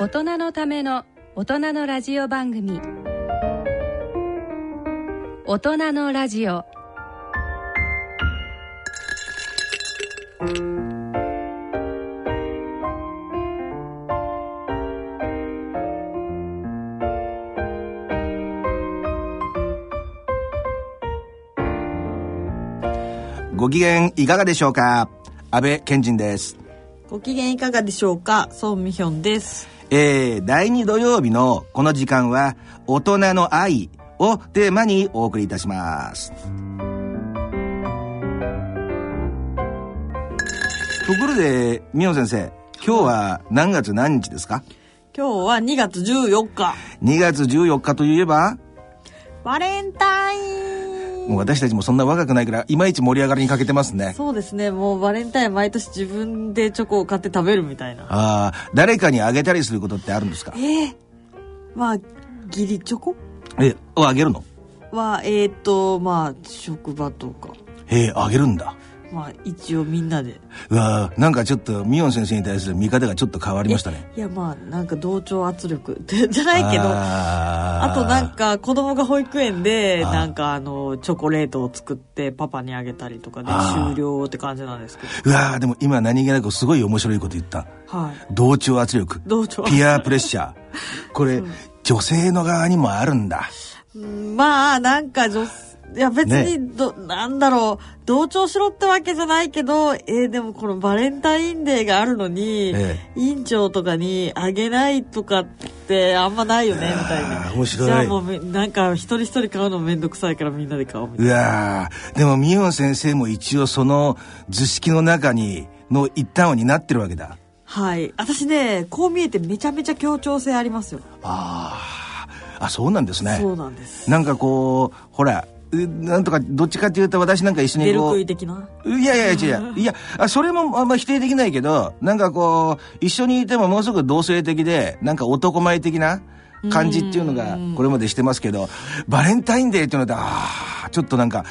大人のための大人のラジオ番組、大人のラジオ。ご機嫌いかがでしょうか。安倍賢人です。ご機嫌いかがでしょうか。ソンミヒョンです。第2土曜日のこの時間は大人の愛をテーマにお送りいたします。ところでミホ先生、今日は何月何日ですか。今日は2月14日。2月14日といえばバレンタイン。もう私たちもそんな若くないからいまいち盛り上がりに欠けてますね。そうですね。もうバレンタイン毎年自分でチョコを買って食べるみたいな。ああ、誰かにあげたりすることってあるんですか。まあ義理チョコあげるのはまあ職場とか。あげるんだ。まあ一応みんなで。うわ、なんかちょっとミヨン先生に対する見方がちょっと変わりましたね。いや、まあなんか同調圧力じゃないけど、あとなんか子供が保育園でなんかチョコレートを作ってパパにあげたりとかで終了って感じなんですけど。うわ、でも今何気なくすごい面白いこと言った。はい。同調圧力。ピアプレッシャー。これ、うん、女性の側にもあるんだ。まあなんか女性。いや別になんだろう、同調しろってわけじゃないけど、でもこのバレンタインデーがあるのに、委員長とかにあげないとかってあんまないよねみたいな。面白い。じゃあもうなんか一人一人買うのめんどくさいからみんなで買おうみたいな。いやでもミヨン先生も一応その図式の中にの一端を担ってるわけだ。はい。私ね、こう見えてめちゃめちゃ協調性ありますよ。あ、そうなんですね。そうなんです。なんかこうほら。なんとかどっちかというと私なんか一緒に出る杭的な。いやそれもあんま否定できないけど、なんかこう一緒にいてももうすぐ同性的でなんか男前的な感じっていうのがこれまでしてますけど、バレンタインデーっていうのでちょっとなんか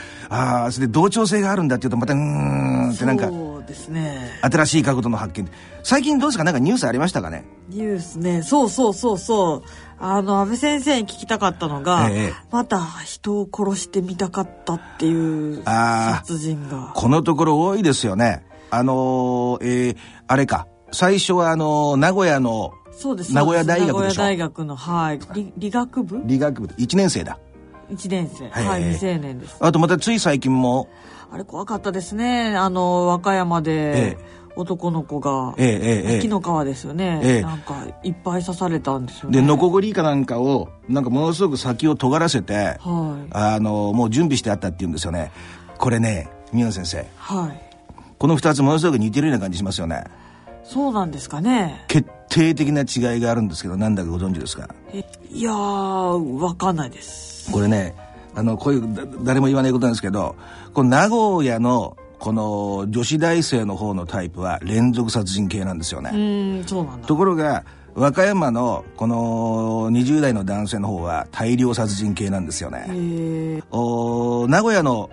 それで同調性があるんだっていうとまたってなんか。そうですね。新しい角度の発見。最近どうですか、なんかニュースありましたかね。ニュースね。そう。安倍先生に聞きたかったのが、また人を殺してみたかったっていう殺人がこのところ多いですよね。あれか、最初は名古屋の。そうです。名古屋大学でしょ。名古屋大学の、はい、理学部1年生だ。1年生、はい、未成年です。あとまたつい最近もあれ怖かったですね。和歌山で、男の子が、木の皮ですよね、なんかいっぱい刺されたんですよね。でノコグリかなんかをなんかものすごく先を尖らせて、はい、もう準備してあったっていうんですよね。これね、ミヨン先生、はい、この2つものすごく似てるような感じしますよね。そうなんですかね。決定的な違いがあるんですけど、なんだかご存知ですか。いやー、わかんないです。これね、こういう誰も言わないことなんですけど、この名古屋のこの女子大生の方のタイプは連続殺人系なんですよね。そうなんだ。ところが和歌山のこの20代の男性の方は大量殺人系なんですよね。名古屋の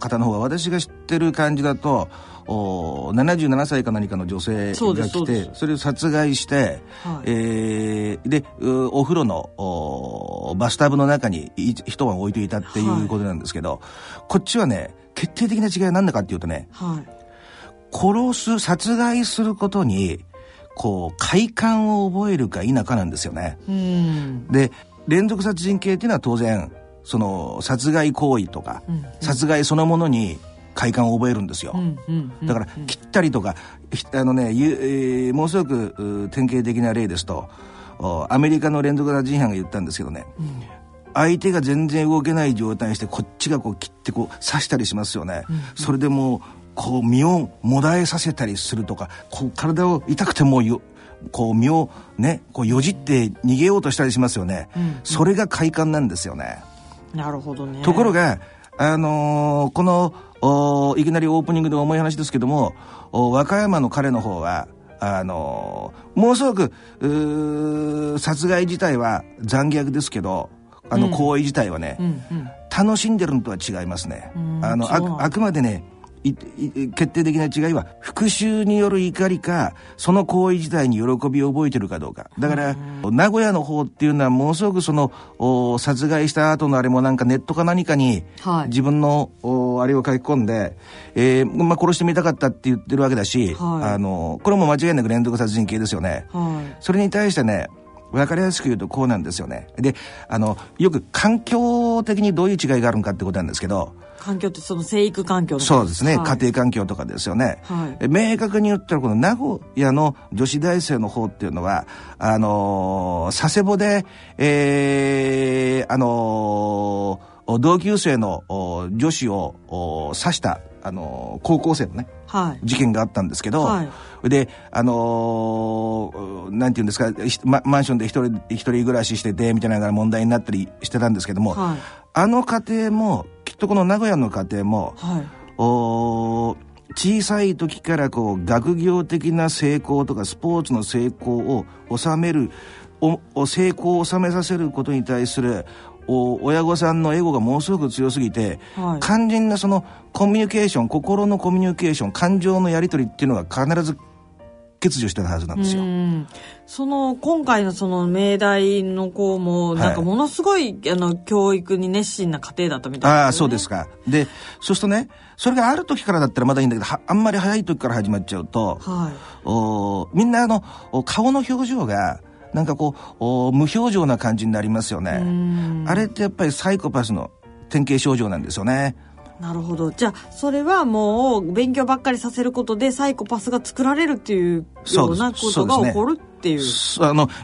方の方は私が知ってる感じだと77歳か何かの女性が来て、それを殺害して、はい、でお風呂のバスタブの中に一晩置いていたっていうことなんですけど、はい、こっちはね、決定的な違いは何だかっていうとね、はい、殺害することにこう快感を覚えるか否かなんですよね。で、連続殺人系っていうのは当然その殺害行為とか、殺害そのものに快感を覚えるんですよ。だから切ったりとか、ものすごく典型的な例ですと、アメリカの連続殺人犯が言ったんですけどね、相手が全然動けない状態にしてこっちがこう切ってこう刺したりしますよね。それでもうこう身をもだえさせたりするとか、こう体を痛くてもこう身をね、こうよじって逃げようとしたりしますよね。それが快感なんですよね。なるほどね。ところがこのいきなりオープニングで重い話ですけども、和歌山の彼の方はものすごく殺害自体は残虐ですけど、行為自体はね、楽しんでるのとは違いますね。あくまでね、決定的な違いは復讐による怒りか、その行為自体に喜びを覚えているかどうか。だから名古屋の方っていうのはものすごくその殺害した後のあれもなんかネットか何かに自分の、はい、あれを書き込んで、殺してみたかったって言ってるわけだし、はい、これも間違いなく連続殺人系ですよね、はい、それに対してね、分かりやすく言うとこうなんですよね。で、よく環境的にどういう違いがあるのかってことなんですけど、環境ってその生育環境とか、そうですね、はい、家庭環境とかですよね、はい、明確に言ったらこの名古屋の女子大生の方っていうのは佐世保で、同級生の女子を刺した高校生のね、はい、事件があったんですけど、はい、でなんていうんですか、マンションで一人暮らししててみたいなのが問題になったりしてたんですけども、はい、あの家庭もきっとこの名古屋の家庭も、はい、小さい時からこう学業的な成功とかスポーツの成功を成功を収めさせることに対する親御さんのエゴがものすごく強すぎて、はい、肝心なそのコミュニケーション、心のコミュニケーション、感情のやり取りっていうのが必ず欠如してたはずなんですよ。その今回のその明大の子もなんかものすごい、はい、教育に熱心な家庭だったみたいな、ね。ああ、そうですか。で、そうするとね、それがある時からだったらまだいいんだけど、あんまり早い時から始まっちゃうと、はい、みんな顔の表情がなんか無表情な感じになりますよね。あれってやっぱりサイコパスの典型症状なんですよね。なるほど。じゃあそれはもう勉強ばっかりさせることでサイコパスが作られるっていうようなことが起こるっていう。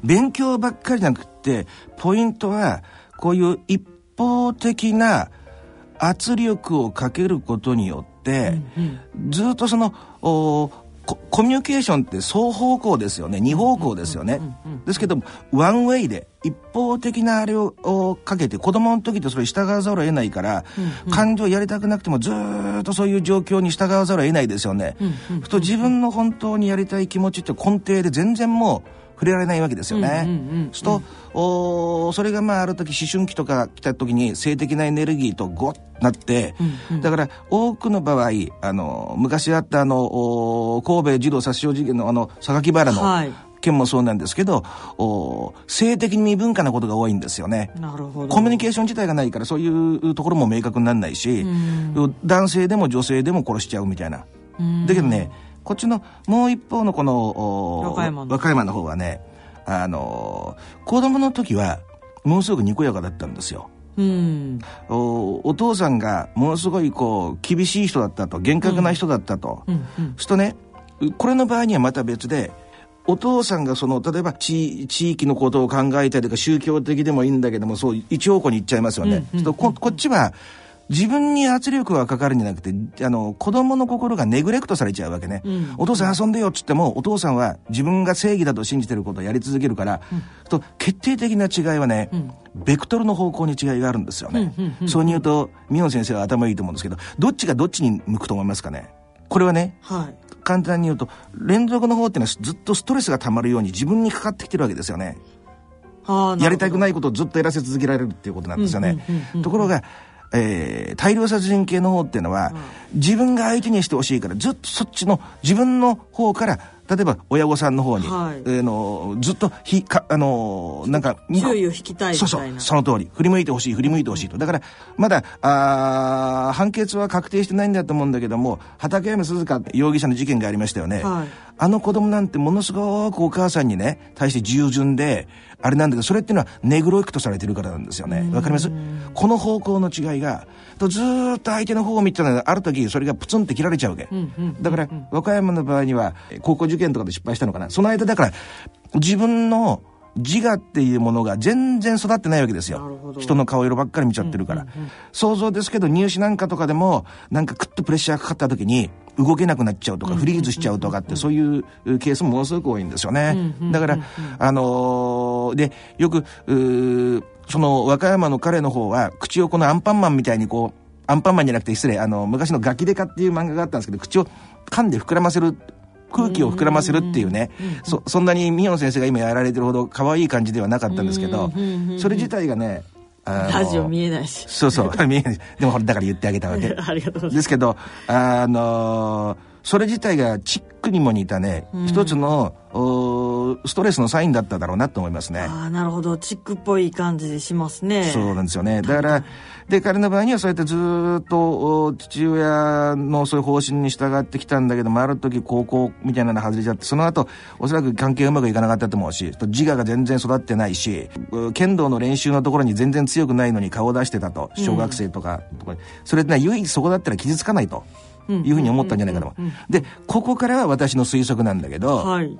勉強ばっかりじゃなくて、ポイントはこういう一方的な圧力をかけることによって、うんうん、ずっとそのコミュニケーションって双方向ですよね。二方向ですよね、うんうんうんうん、ですけどもワンウェイで一方的なあれをかけて、子供の時ってそれ従わざるを得ないから、うんうん、感情やりたくなくてもずっとそういう状況に従わざるを得ないですよね、うんうんうんうん、ふと自分の本当にやりたい気持ちって根底で全然もう触れられないわけですよね、うんうんうん、それがある時思春期とか来た時に性的なエネルギーとゴッとなって、うんうん、だから多くの場合昔あった神戸児童殺傷事件の榊原の件もそうなんですけど、はい、性的に未文化なことが多いんですよね。なるほど。コミュニケーション自体がないからそういうところも明確にならないし、うん、男性でも女性でも殺しちゃうみたいな。だけどね、こっちのもう一方のこの和歌山の方はね、子供の時はものすごくにこやかだったんですよ。うん、お父さんがものすごい厳しい人だったと、厳格な人だったと、うんうんうん、そしてね、これの場合にはまた別で、お父さんが例えば地域のことを考えたりとか宗教的でもいいんだけども、そう一方向に行っちゃいますよね、うんうんうんうん、こっちは自分に圧力がかかるんじゃなくて、子供の心がネグレクトされちゃうわけね、うん、お父さん遊んでよって言ってもお父さんは自分が正義だと信じてることをやり続けるから、うん、と決定的な違いはね、うん、ベクトルの方向に違いがあるんですよね、うんうんうん、そうに言うと美穂先生は頭いいと思うんですけど、どっちがどっちに向くと思いますかね。これはね、はい、簡単に言うと連続の方っていうのはずっとストレスがたまるように自分にかかってきてるわけですよね。やりたくないことをずっとやらせ続けられるっていうことなんですよね、うんうんうんうん、ところが大量殺人系の方っていうのは、うん、自分が相手にしてほしいからずっとそっちの自分の方から、例えば親御さんの方に、はい、ずっとなんか注意を引きたいみたいな。そうそう、その通り、振り向いてほしいと。だからまだ判決は確定してないんだと思うんだけども、畠山涼香容疑者の事件がありましたよね、はい、あの子供なんてものすごくお母さんにね対して従順であれなんだけど、それっていうのはネグロイクとされてるからなんですよね。わかります？この方向の違いがずっと相手の方を見てたらある時それがプツンって切られちゃうわけ、うんうんうんうん、だから和歌山の場合には高校受験とかで失敗したのかな。その間だから自分の自我っていうものが全然育ってないわけですよ。人の顔色ばっかり見ちゃってるから、うんうんうん、想像ですけど入試なんかとかでもなんかクッとプレッシャーかかった時に動けなくなっちゃうとか、フリーズしちゃうとかって、そういうケースもものすごく多いんですよね、うんうんうんうん、だからでよくその和歌山の彼の方は口をこのアンパンマンみたいにアンパンマンじゃなくて失礼、昔のガキデカっていう漫画があったんですけど、口を噛んで膨らませる、空気を膨らませるっていうね、そんなに美穂先生が今やられてるほど可愛い感じではなかったんですけど、それ自体がねラジオ見えないし、そうそう見えないでもだから言ってあげたわけありがとうございます。ですけどそれ自体がチックにも似たね、うん、一つのストレスのサインだっただろうなと思いますね。ああ、なるほど、チックっぽい感じしますね。そうなんですよね。だからで彼の場合にはそうやってずっと父親のそういう方針に従ってきたんだけども、ある時高校みたいなの外れちゃって、その後おそらく関係うまくいかなかったと思うし、自我が全然育ってないし、剣道の練習のところに全然強くないのに顔を出してたと、小学生とか、うん、それって、ね、唯一そこだったら傷つかないというふうに思ったんじゃないかな。でここからは私の推測なんだけど、はい、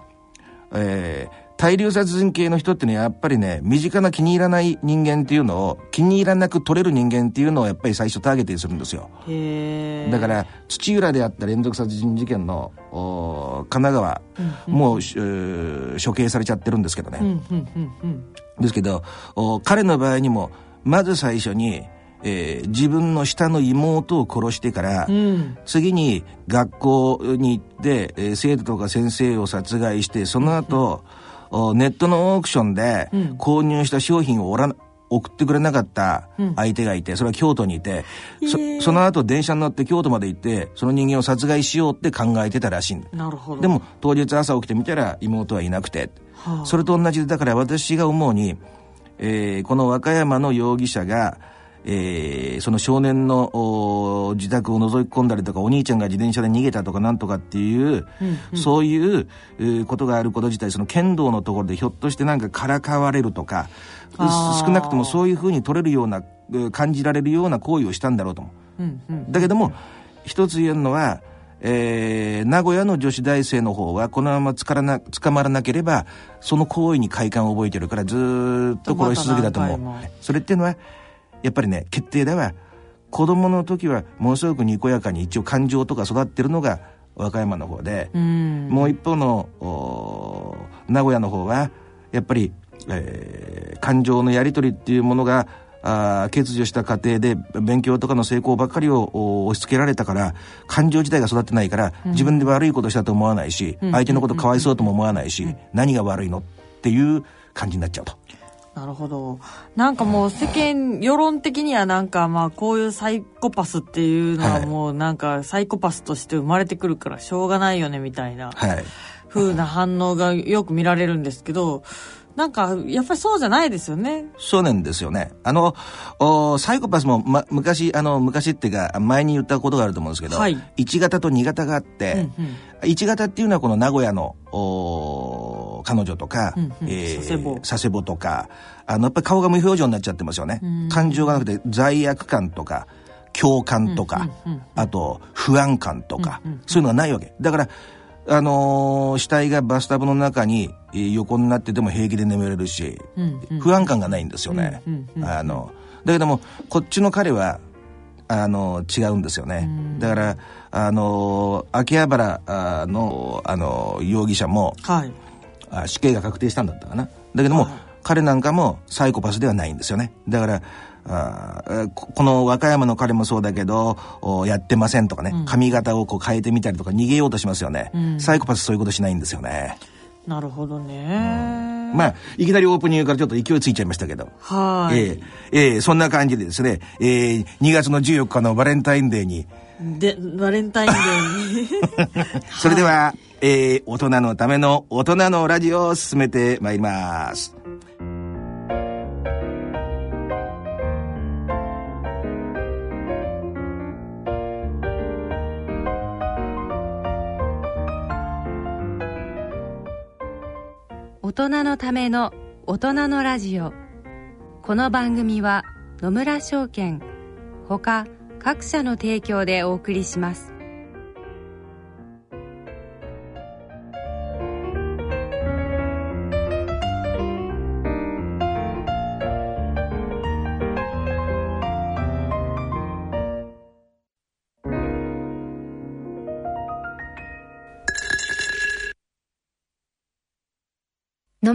大量殺人系の人ってのはやっぱりね、身近な気に入らない人間っていうのを、気に入らなく取れる人間っていうのをやっぱり最初ターゲットにするんですよ。へー。だから土浦であった連続殺人事件の神奈川、うんうん、もう、処刑されちゃってるんですけどね、うんうんうんうん、ですけど彼の場合にもまず最初に自分の下の妹を殺してから、うん、次に学校に行って、生徒とか先生を殺害して、その後、うん、ネットのオークションで購入した商品を送ってくれなかった相手がいて、それは京都にいて、うん、その後電車に乗って京都まで行って、その人間を殺害しようって考えてたらしいんだ。なるほど。でも当日朝起きてみたら妹はいなくて、はあ、それと同じで、だから私が思うに、この和歌山の容疑者がその少年の自宅を覗き込んだりとか、お兄ちゃんが自転車で逃げたとかなんとかっていう、うんうん、そういうことがあること自体、その剣道のところでひょっとしてなんかからかわれるとか、少なくともそういうふうに取れるような、感じられるような行為をしたんだろうと思う、うんうん、だけども一つ言えるのは、名古屋の女子大生の方はこのまま捕まらなければその行為に快感を覚えてるから、ずっと殺し続けたと思う、ま、それっていうのはやっぱりね、決定打は子供の時はものすごくにこやかに一応感情とか育ってるのが和歌山の方で、もう一方の名古屋の方はやっぱり、感情のやり取りっていうものが欠如した家庭で、勉強とかの成功ばっかりを押し付けられたから、感情自体が育ってないから、うん、自分で悪いことしたと思わないし、うん、相手のことかわいそうとも思わないし、うん、何が悪いのっていう感じになっちゃうと。なるほど。なんかもう世間世論的にはなんかまあこういうサイコパスっていうのはもうなんかサイコパスとして生まれてくるからしょうがないよねみたいな風な反応がよく見られるんですけど、なんかやっぱりそうじゃないですよね。そうなんですよね。サイコパスも、昔っていうか前に言ったことがあると思うんですけど、はい、1型と2型があって、うんうん、1型っていうのはこの名古屋の彼女とか、うんうん、佐世保とか、やっぱり顔が無表情になっちゃってますよね。感情がなくて、罪悪感とか共感とか、うんうんうん、あと不安感とか、うんうんうん、そういうのがないわけだから、死体がバスタブの中に横になってても平気で眠れるし、うんうん、不安感がないんですよね、うんうんうん、だけどもこっちの彼は違うんですよね。だから秋葉原の、容疑者も、はい、死刑が確定したんだったかな。だけども、はい、彼なんかもサイコパスではないんですよね。だからこの和歌山の彼もそうだけど、やってませんとかね、うん、髪型をこう変えてみたりとか逃げようとしますよね、うん、サイコパスそういうことしないんですよね。なるほどね、うん、まあいきなりオープニングからちょっと勢いついちゃいましたけど、はい、そんな感じでですね、2月の14日のバレンタインデーにそれでは、はい、大人のための大人のラジオを進めてまいります。大人のための大人のラジオ。この番組は野村証券ほか各社の提供でお送りします。野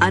あ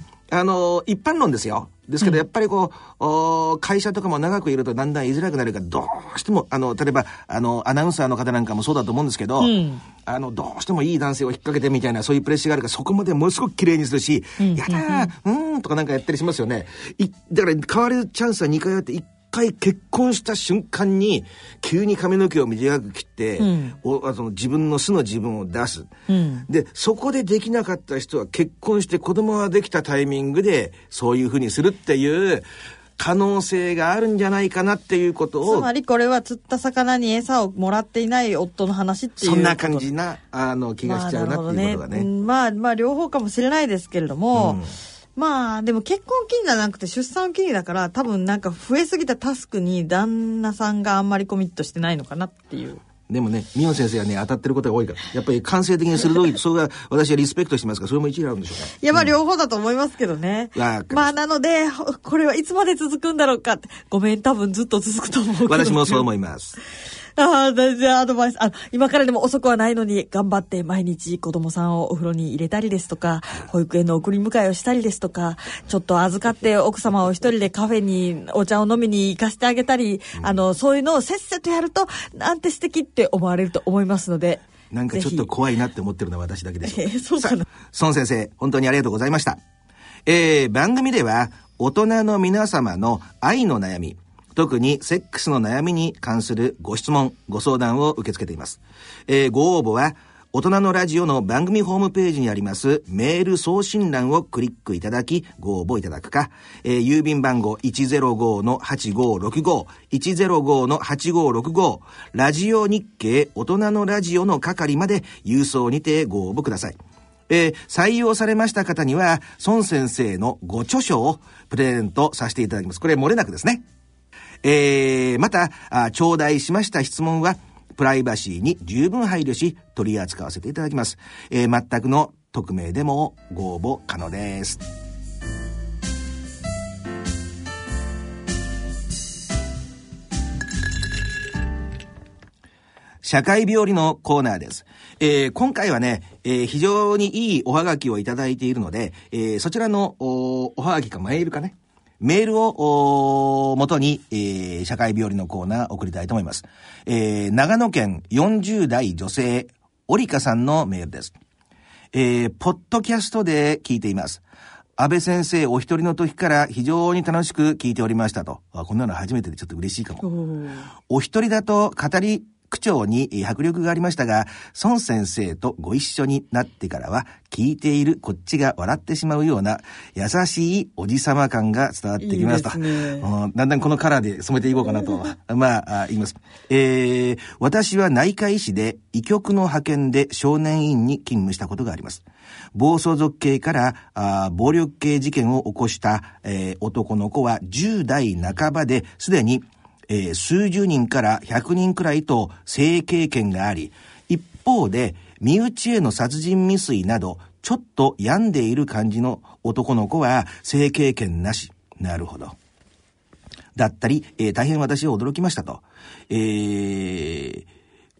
一般論ですよ。ですけどやっぱりこう、会社とかも長くいるとだんだん居づらくなるから、どうしても、例えば、アナウンサーの方なんかもそうだと思うんですけど、どうしてもいい男性を引っ掛けてみたいな、そういうプレッシャーがあるから、そこまでものすごく綺麗にするし、やだー、とかなんかやったりしますよね。だから変わるチャンスは2回あって、1回結婚した瞬間に、急に髪の毛を短く切って、自分の素の自分を出す、で、そこでできなかった人は結婚して子供ができたタイミングで、そういうふうにするっていう、可能性があるんじゃないかなっていうことを。つまりこれは釣った魚に餌をもらっていない夫の話っていう。そんな感じな、気がしちゃうなっていうことがね。まあ、両方かもしれないですけれども、まあ、でも結婚金じゃなくて出産金だから、多分なんか増えすぎたタスクに旦那さんがあんまりコミットしてないのかなっていう。でもね、美穂先生はね、当たってることが多いから、やっぱり感性的に鋭い、それが私はリスペクトしてますから、それも一理あるんでしょうか。いや、まあ、両方だと思いますけどね。まあ、なので、これはいつまで続くんだろうかって、ごめん、多分ずっと続くと思うけど。私もそう思います。じゃあアドバイス。今からでも遅くはないのに、頑張って毎日子供さんをお風呂に入れたりですとか、保育園の送り迎えをしたりですとか、ちょっと預かって奥様を一人でカフェにお茶を飲みに行かせてあげたり、そういうのをせっせとやると、なんて素敵って思われると思いますので。なんかちょっと怖いなって思ってるのは私だけでしょ。そうかな。孫先生、本当にありがとうございました。番組では、大人の皆様の愛の悩み、特にセックスの悩みに関するご質問、ご相談を受け付けています。ご応募は、大人のラジオの番組ホームページにありますメール送信欄をクリックいただき、ご応募いただくか、郵便番号 105-8565、105-8565、ラジオ日経大人のラジオの係まで郵送にてご応募ください。採用されました方には、孫先生のご著書をプレゼントさせていただきます。これ漏れなくですね。また、頂戴しました質問は、プライバシーに十分配慮し、取り扱わせていただきます。全くの匿名でもご応募可能です。社会病理のコーナーです。今回はね、非常にいいおはがきをいただいているので、そちらの おはがきかメールかね。メールを元に、社会病理のコーナー送りたいと思います。長野県40代女性、オリカさんのメールです。ポッドキャストで聞いています。安倍先生お一人の時から非常に楽しく聞いておりましたと。こんなの初めてでちょっと嬉しいかも。お一人だと語り区長に迫力がありましたが、孫先生とご一緒になってからは聞いているこっちが笑ってしまうような優しいおじさま感が伝わってきました。いいですね。だんだんこのカラーで染めていこうかなとまあ言います、私は内科医師で医局の派遣で少年院に勤務したことがあります。暴走族系から暴力系事件を起こした、男の子は10代半ばですでに数十人から100人くらいと性経験があり、一方で身内への殺人未遂などちょっと病んでいる感じの男の子は性経験なし。なるほど。だったり、大変私は驚きましたと。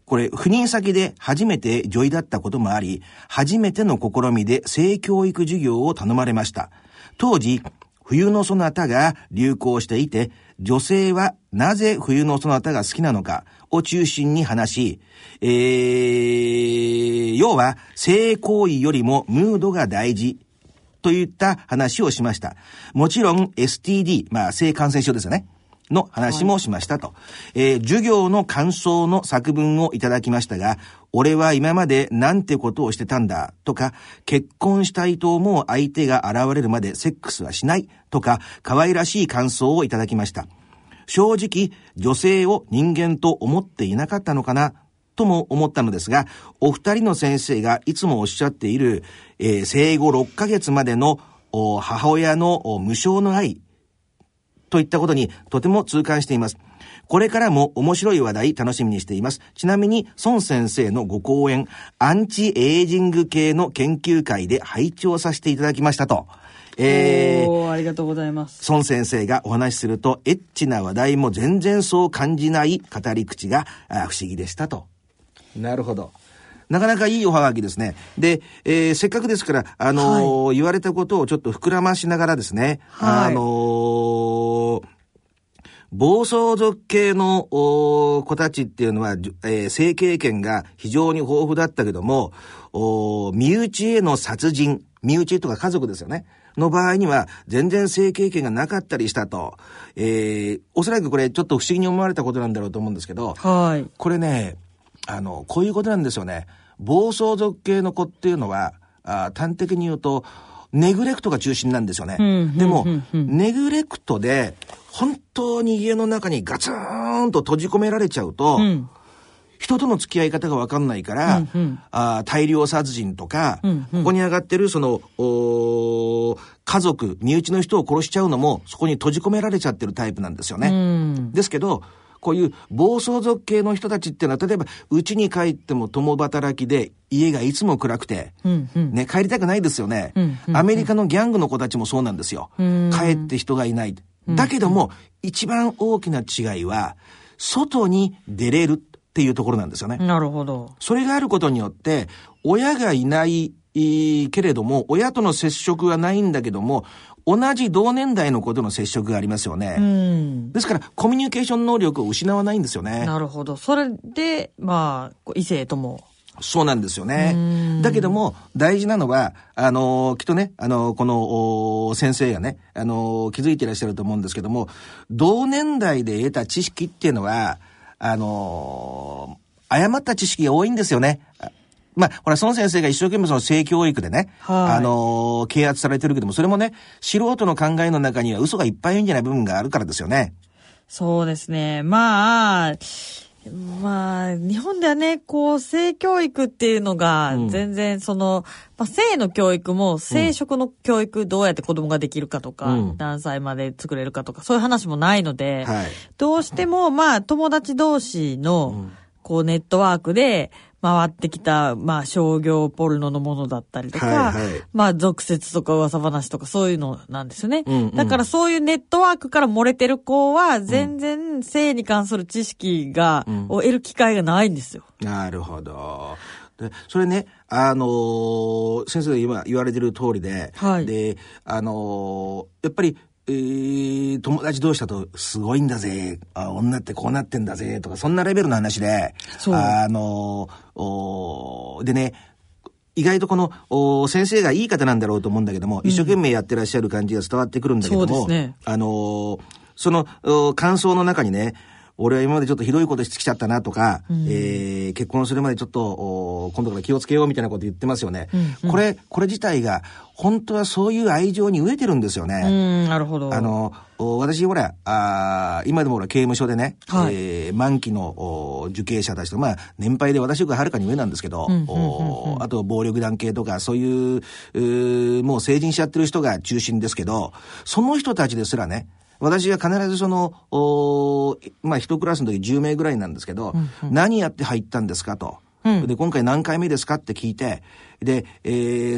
これ赴任先で初めて女医だったこともあり、初めての試みで性教育授業を頼まれました。当時、冬のそなたが流行していて、女性はなぜ冬のそなたが好きなのかを中心に話し、要は性行為よりもムードが大事といった話をしました。もちろん STD、性感染症ですよね。の話もしましたと、授業の感想の作文をいただきましたが、俺は今までなんてことをしてたんだとか、結婚したいと思う相手が現れるまでセックスはしないとか、可愛らしい感想をいただきました。正直女性を人間と思っていなかったのかなとも思ったのですが、お二人の先生がいつもおっしゃっている、生後6ヶ月までの母親の無償の愛といったことにとても痛感しています。これからも面白い話題楽しみにしています。ちなみに孫先生のご講演、アンチエイジング系の研究会で拝聴させていただきましたと。ありがとうございます。孫先生がお話しするとエッチな話題も全然そう感じない語り口が不思議でしたと。なるほど。なかなかいいおはがきですね。で、せっかくですから、はい、言われたことをちょっと膨らましながらですね、はい、暴走族系の子たちっていうのは、性経験が非常に豊富だったけども、身内への殺人、身内とか家族ですよね。の場合には全然性経験がなかったりしたと、おそらくこれちょっと不思議に思われたことなんだろうと思うんですけど、はい、これね、こういうことなんですよね。暴走族系の子っていうのは、端的に言うと、ネグレクトが中心なんですよね。でも、ネグレクトで、本当に家の中にガツーンと閉じ込められちゃうと、人との付き合い方がわかんないから、大量殺人とか、ここに上がってる、家族、身内の人を殺しちゃうのも、そこに閉じ込められちゃってるタイプなんですよね。ですけど、こういう暴走族系の人たちっていうのは、例えば家に帰っても共働きで家がいつも暗くて、ね、帰りたくないですよね、アメリカのギャングの子たちもそうなんですよ。帰って人がいない。だけども一番大きな違いは外に出れるっていうところなんですよね。なるほど。それがあることによって親がいないけれども親との接触はないんだけども同じ同年代の子との接触がありますよね。ですからコミュニケーション能力を失わないんですよね。なるほど。それで異性とも。そうなんですよね。だけども大事なのはきっとねこの先生がね気づいていらっしゃると思うんですけども、同年代で得た知識っていうのは誤った知識が多いんですよね。ほら、孫先生が一生懸命その性教育でね、啓発されてるけども、それもね、素人の考えの中には嘘がいっぱいいるんじゃない部分があるからですよね。そうですね。日本ではね、性教育っていうのが、全然性の教育も、生殖の教育、どうやって子供ができるかとか、何歳まで作れるかとか、そういう話もないので、どうしても、友達同士の、ネットワークで、回ってきた、商業ポルノのものだったりとか、俗説とか噂話とかそういうのなんですよね。だからそういうネットワークから漏れてる子は、全然性に関する知識が、を得る機会がないんですよ。なるほど。でそれね、先生が今言われてる通りで、で、やっぱり、友達同士だとすごいんだぜ、女ってこうなってんだぜとかそんなレベルの話で、でね、意外とこの先生がいい方なんだろうと思うんだけども、一生懸命やってらっしゃる感じが伝わってくるんだけども、その感想の中にね、俺は今までちょっとひどいことしてきちゃったなとか、うん、結婚するまでちょっと今度から気をつけようみたいなこと言ってますよね、うんうん、これ自体が本当はそういう愛情に飢えてるんですよね。うん、なるほど。私ほら今でもほら刑務所でね、はい、満期の受刑者たちと、まあ年配で私よりはるかに上なんですけど、うんうんうんうん、あと暴力団系とかそういう、もう成人しちゃってる人が中心ですけど、その人たちですらね、私は必ずそのまあ一クラスの時10名ぐらいなんですけど、うんうん、何やって入ったんですかと、うん、で今回何回目ですかって聞いて、で、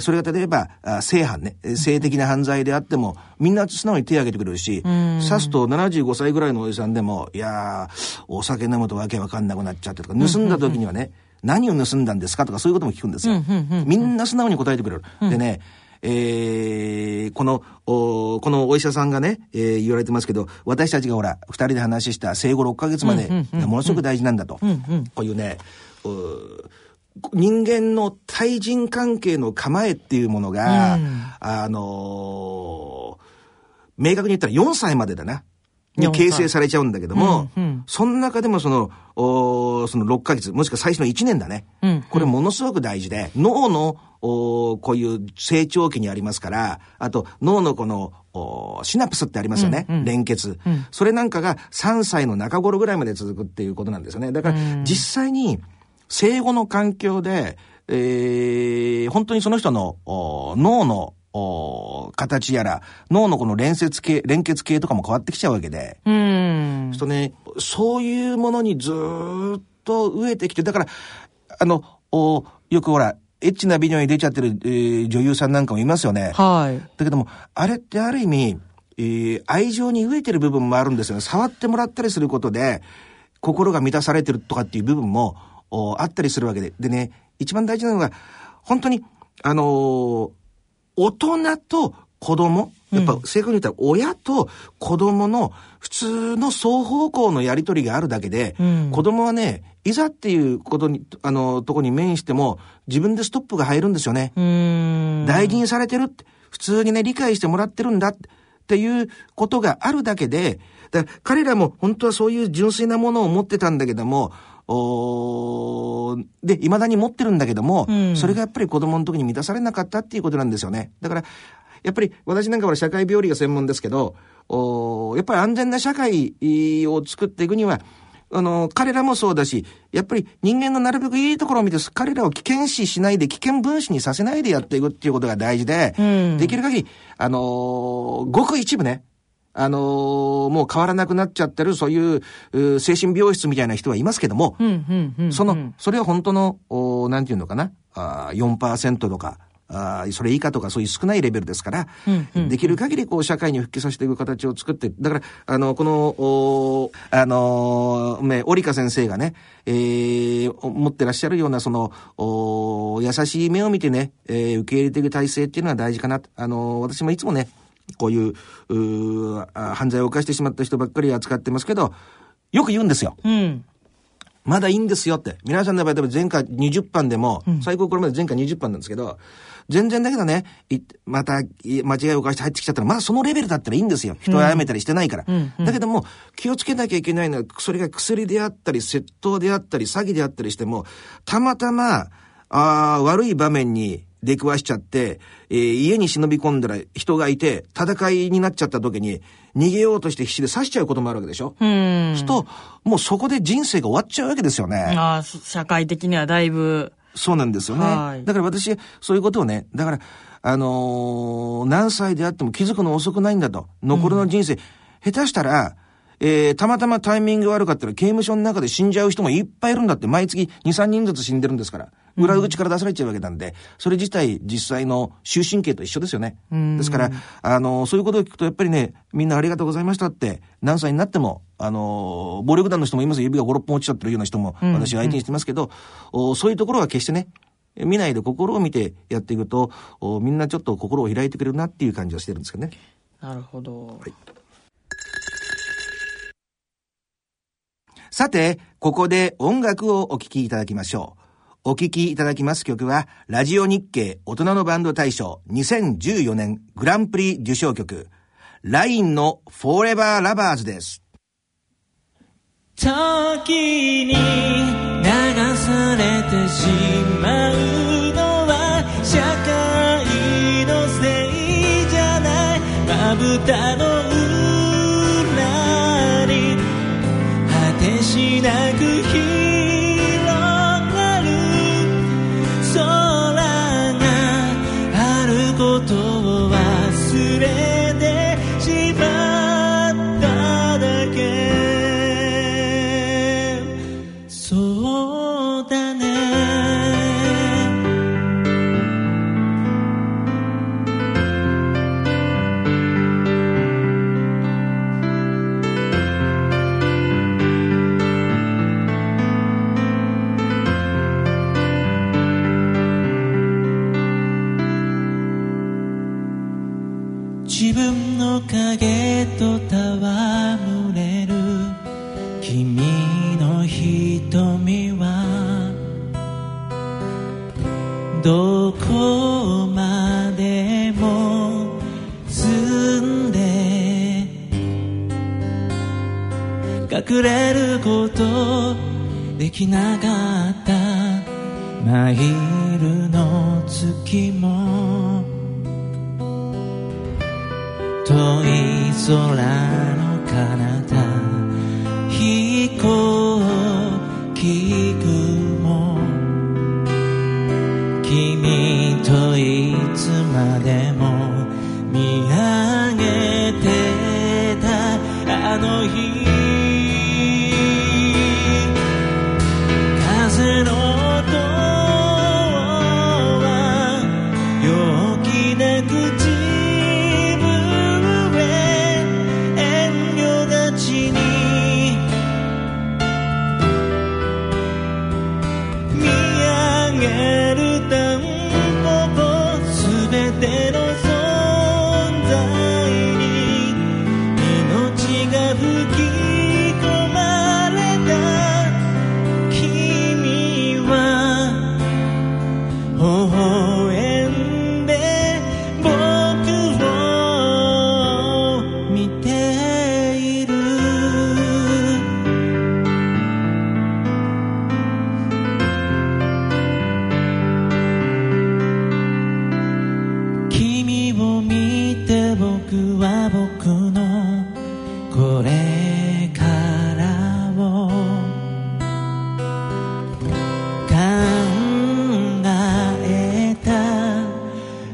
それが例えば性犯ね、性的な犯罪であってもみんな素直に手を挙げてくれるし、刺すと75歳ぐらいのおじさんでも、いやーお酒飲むとわけわかんなくなっちゃってとか、盗んだ時にはね、うんうんうん、何を盗んだんですかとかそういうことも聞くんですよ、うんうんうんうん、みんな素直に答えてくれる、うん、でね、このお医者さんがね、言われてますけど、私たちがほら2人で話した生後6ヶ月までがものすごく大事なんだと、うんうんうん、こういうね人間の対人関係の構えっていうものが、うん、明確に言ったら4歳までだなに形成されちゃうんだけども、うんうん、その中でもその6ヶ月もしくは最初の1年だね、うんうん、これものすごく大事で、脳のこういう成長期にありますから、あと脳のこのシナプスってありますよね、うんうん、連結、うん、それなんかが3歳の中頃ぐらいまで続くっていうことなんですよね。だから実際に生後の環境で、本当にその人の脳の形やら脳のこの連結系とかも変わってきちゃうわけで、とね、そういうものにずっと飢えてきて、だからよくほらエッチなビデオに出ちゃってる、女優さんなんかもいますよね。はい。だけどもあれってある意味、愛情に飢えてる部分もあるんですよね。触ってもらったりすることで心が満たされてるとかっていう部分もあったりするわけで、でね、一番大事なのが本当に大人と子供、やっぱ正確に言ったら親と子供の普通の双方向のやり取りがあるだけで、うん、子供はね、いざっていうことにとこに面しても自分でストップが入るんですよね。大事にされてるって、普通にね理解してもらってるんだっていうことがあるだけで、だから彼らも本当はそういう純粋なものを持ってたんだけども、で未だに持ってるんだけども、うん、それがやっぱり子供の時に満たされなかったっていうことなんですよね。だからやっぱり私なんかは社会病理が専門ですけど、やっぱり安全な社会を作っていくには彼らもそうだし、やっぱり人間のなるべくいいところを見て、彼らを危険視しないで、危険分子にさせないでやっていくっていうことが大事で、うん、できる限りごく一部ね、もう変わらなくなっちゃってるそういう精神病室みたいな人はいますけども、それは本当のなんていうのかな、4% とかそれ以下とかそういう少ないレベルですから、うんうんうん、できる限りこう社会に復帰させていく形を作って、だからこの織香先生がね、持ってらっしゃるようなその優しい目を見てね、受け入れていく体制っていうのは大事かな。私もいつもね、こういう犯罪を犯してしまった人ばっかり扱ってますけど、よく言うんですよ、うん、まだいいんですよって。皆さんの場合多分前回20班でも、うん、最高これまで前回20班なんですけど、全然だけどね、また間違いを犯して入ってきちゃったら、まだそのレベルだったらいいんですよ。人を殺めたりしてないから、うんうん、だけども気をつけなきゃいけないのは、それが薬であったり窃盗であったり詐欺であったりしても、たまたま悪い場面に出くわしちゃって、家に忍び込んだら人がいて戦いになっちゃった時に、逃げようとして必死で刺しちゃうこともあるわけでしょ。そうするともうそこで人生が終わっちゃうわけですよね。社会的にはだいぶそうなんですよね。だから私そういうことをね、だから何歳であっても気づくの遅くないんだと。残りの人生、下手したらたまたまタイミング悪かったら刑務所の中で死んじゃう人もいっぱいいるんだって。毎月 2,3 人ずつ死んでるんですから、裏口から出されちゃうわけなんで、それ自体実際の終身刑と一緒ですよね。ですからそういうことを聞くと、やっぱりね、みんなありがとうございましたって、何歳になっても暴力団の人もいます。指が 5,6 本落ちちゃってるような人も私は相手にしてますけど、そういうところは決してね見ないで、心を見てやっていくと、みんなちょっと心を開いてくれるなっていう感じはしてるんですけどね。なるほど、はい。さて、ここで音楽をお聴きいただきましょう。お聴きいただきます曲は、ラジオ日経大人のバンド大賞2014年グランプリ受賞曲、LINE のフォーエバーラバーズです。時に流されてしまうのは社会のせいじゃない。まぶたの裏に果てしなく広がる空があることを忘れてしまう。自分の影と戯れる君の瞳はどこまでも澄んで隠れることできなかったマイルの月も遠い空の彼方飛行機雲君といつまでも見上げてたあの日風の音は陽気な口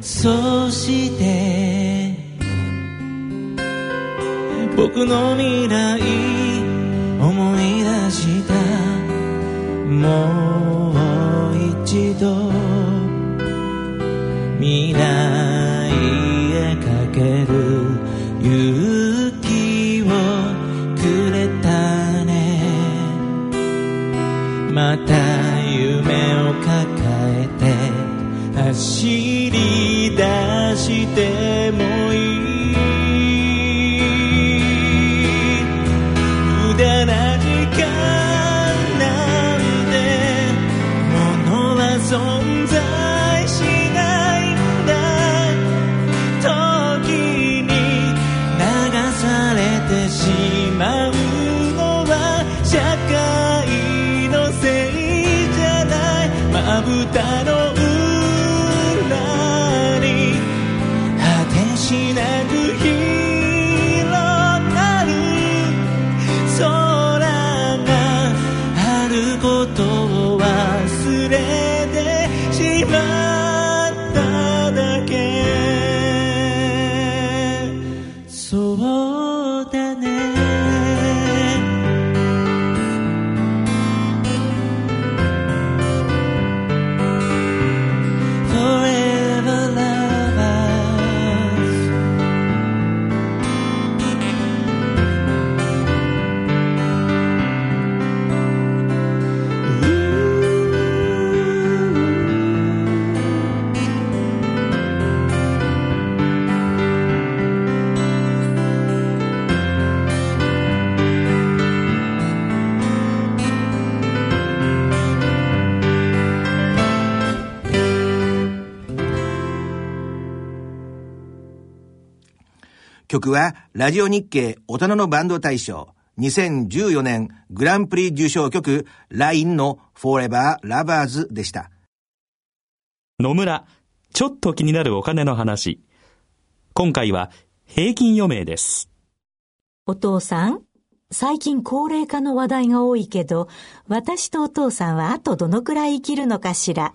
そして僕の未来思い出したもう一度未来へかける勇気をくれたね。また夢を抱えて走り出してもいい無駄な時間なんてものは存在しないんだ。時に流されてしまうのは社会のせいじゃない。まぶたのしなく広がる空があることを忘れてしまっただけ。そうだね。曲はラジオ日経大人のバンド大賞2014年グランプリ受賞曲 LINE の Forever Lovers でした。野村、ちょっと気になるお金の話。今回は平均余命です。お父さん、最近高齢化の話題が多いけど、私とお父さんはあとどのくらい生きるのかしら。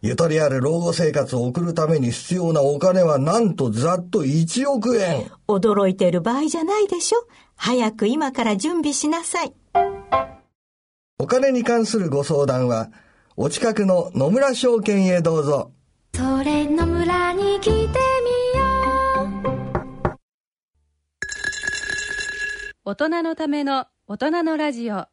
ゆとりある老後生活を送るために必要なお金はなんとざっと1億円。驚いてる場合じゃないでしょ。早く今から準備しなさい。お金に関するご相談は、お近くの野村証券へどうぞ。それ野村に来てみよう。大人のための大人のラジオ。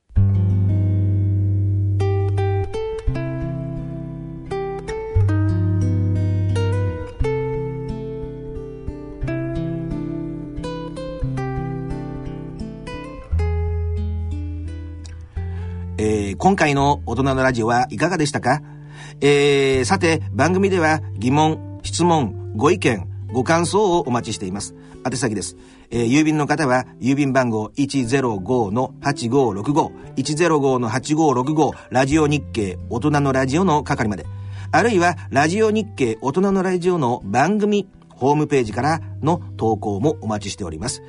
今回の大人のラジオはいかがでしたか。さて、番組では疑問、質問、ご意見、ご感想をお待ちしています。宛先です。郵便の方は郵便番号 105-8565 105-8565 ラジオ日経大人のラジオの係まで、あるいはラジオ日経大人のラジオの番組ホームページからの投稿もお待ちしております。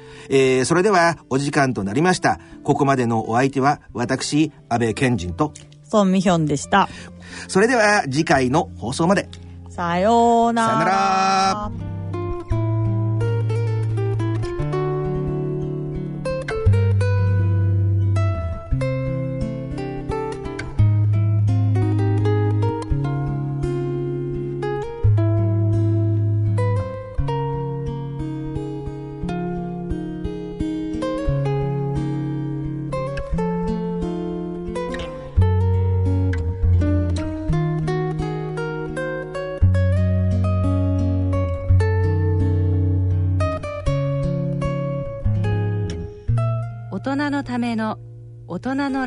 それではお時間となりました。ここまでのお相手は私、安倍賢人とソンミヒョンでした。それでは次回の放送まで、さようなら。さようなら。大人のための大人の